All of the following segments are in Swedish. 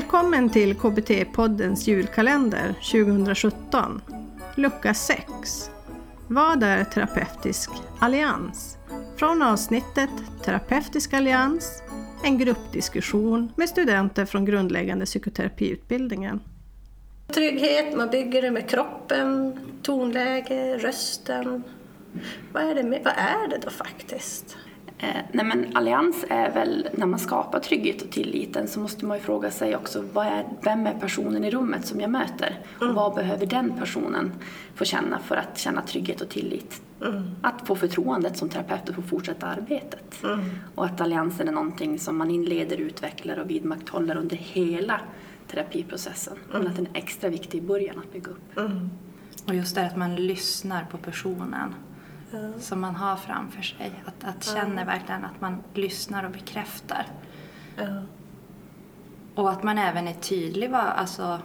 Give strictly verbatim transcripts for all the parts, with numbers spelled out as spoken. Välkommen till K B T-poddens julkalender tjugo sjutton, lucka sex. Vad är terapeutisk allians? Från avsnittet Terapeutisk allians, en gruppdiskussion med studenter från grundläggande psykoterapiutbildningen. Trygghet, man bygger det med kroppen, tonläge, rösten. Vad är det, med, vad är det då faktiskt? Eh, nej men allians är väl när man skapar trygghet och tilliten, så måste man ju fråga sig också vad är, vem är personen i rummet som jag möter mm. och vad behöver den personen få känna för att känna trygghet och tillit. Mm. Att få förtroendet som terapeut och få fortsätta arbetet. Mm. Och att alliansen är någonting som man inleder, utvecklar och vidmakthåller under hela terapiprocessen. Mm. Men att den är extra viktig i början att bygga upp. Mm. Och just det att man lyssnar på personen. Mm. Som man har framför sig. Att, att känna verkligen att man lyssnar och bekräftar. Mm. Och att man även är tydlig. Alltså,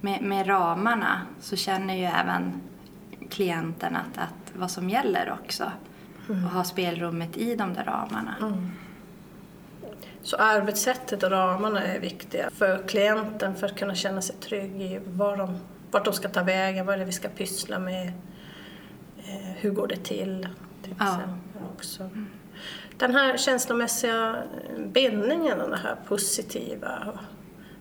med, med ramarna så känner ju även klienten att, att vad som gäller också. Mm. Och ha spelrummet i de där ramarna. Mm. Så arbetssättet och ramarna är viktiga för klienten för att kunna känna sig trygg i var de, vart de ska ta vägen, vad det är vi ska pyssla med. Hur går det till? till ja. också. Den här känslomässiga bindningen och det här positiva. Jag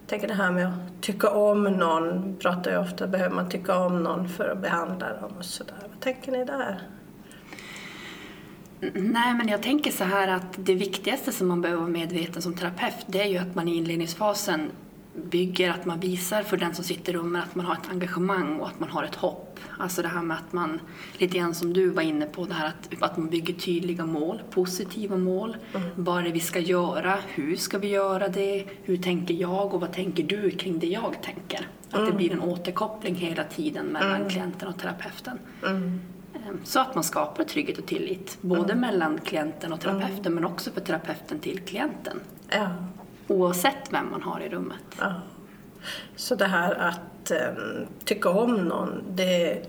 tänker det här med att tycka om någon. Pratar ju ofta, behöver man tycka om någon för att behandla dem och sådär. Vad tänker ni där? Nej, men jag tänker så här att det viktigaste som man behöver vara medveten som terapeut, det är ju att man i inledningsfasen bygger, att man visar för den som sitter i rummet att man har ett engagemang och att man har ett hopp. Alltså det här med att man, lite grann som du var inne på, det här att, att man bygger tydliga mål, positiva mål. Mm. Vad det vi ska göra, hur ska vi göra det, hur tänker jag och vad tänker du kring det jag tänker. Att mm. det blir en återkoppling hela tiden mellan mm. klienten och terapeuten. Mm. Så att man skapar trygghet och tillit, både mm. mellan klienten och terapeuten mm. men också för terapeuten till klienten. Ja. Oavsett vem man har i rummet. Ja. Så det här att um, tycka om någon, det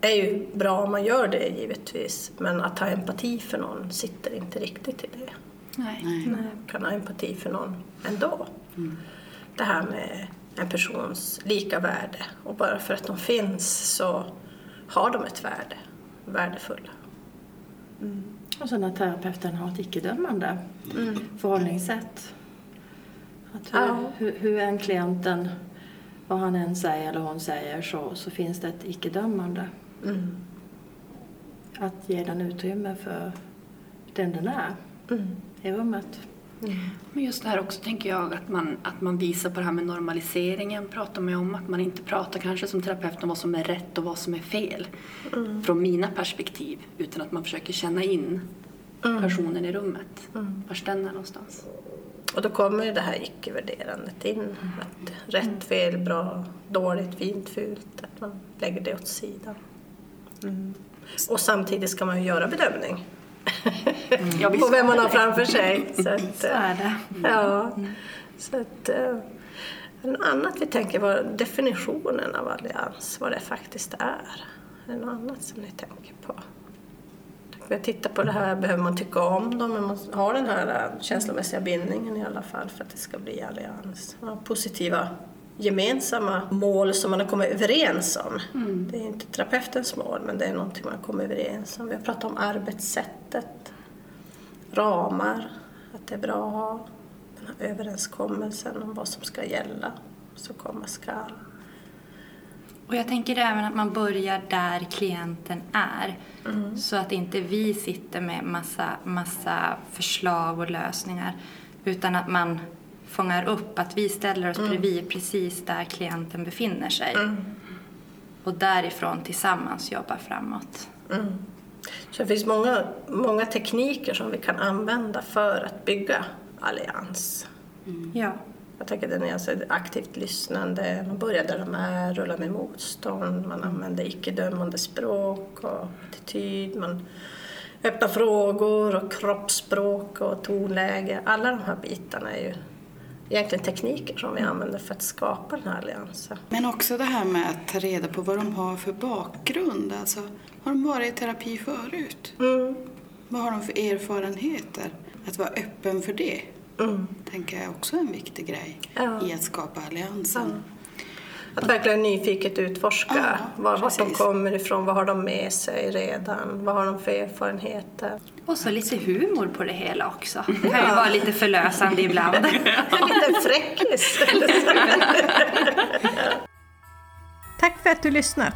är ju bra om man gör det givetvis. Men att ha empati för någon sitter inte riktigt i det. Nej. Nej. Man kan ha empati för någon ändå. Mm. Det här med en persons lika värde. Och bara för att de finns så har de ett värde. Värdefulla. Mm. Och sen att terapeuten har ett icke-dömande mm. förhållningssätt. Att hur, ja. hur, hur en klienten, vad han än säger eller hon säger, så, så finns det ett icke-dömande. Mm. Att ge den utrymme för den den är mm. i rummet. Mm. Men just det här också tänker jag att man, att man visar på det här med normaliseringen, pratar man om att man inte pratar kanske som terapeut om vad som är rätt och vad som är fel mm. från mina perspektiv, utan att man försöker känna in mm. personen i rummet, mm. var ständer någonstans. Och då kommer ju det här icke-värderandet in. Mm. Att rätt, fel, bra, dåligt, fint, fult. Att man lägger det åt sidan. Mm. Och samtidigt ska man ju göra bedömning. Mm. Ja, på vem man har framför sig. Så, att, så är det. Mm. Ja. Så att, något annat vi tänker var definitionen av allians. Vad det faktiskt är. Är något annat som ni tänker på? Jag tittar på det här, behöver man tycka om dem, men man har den här känslomässiga bindningen i alla fall för att det ska bli allians. Man har positiva gemensamma mål som man har kommit överens om. Mm. Det är inte terapeutens mål, men det är någonting man har kommit överens om. Vi har pratat om arbetssättet, ramar, att det är bra att ha den här överenskommelsen om vad som ska gälla, så komma skall. Och jag tänker även att man börjar där klienten är. Mm. Så att inte vi sitter med massa, massa förslag och lösningar. Utan att man fångar upp att vi ställer oss mm. bredvid precis där klienten befinner sig. Mm. Och därifrån tillsammans jobbar framåt. Mm. Så det finns många, många tekniker som vi kan använda för att bygga allians. Mm. Ja. Jag tänker att det är alltså aktivt lyssnande, man börjar där de är, rullar med motstånd, man använder icke-dömande språk och attityd, man öppnar frågor och kroppsspråk och tonläge. Alla de här bitarna är ju egentligen tekniker som vi använder för att skapa den här alliansen. Men också det här med att ta reda på vad de har för bakgrund, alltså har de varit i terapi förut? Mm. Vad har de för erfarenheter? Att vara öppen för det. mm. tänker jag också är en viktig grej ja. i att skapa alliansen. Ja. Att verkligen nyfiket utforska ja, var precis. de kommer ifrån, vad har de med sig redan, vad har de för erfarenheter. Och så lite humor på det hela också. Det kan ju vara lite förlösande ibland. Lite fräckis. Tack för att du lyssnat.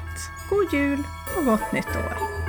God jul och gott nytt år.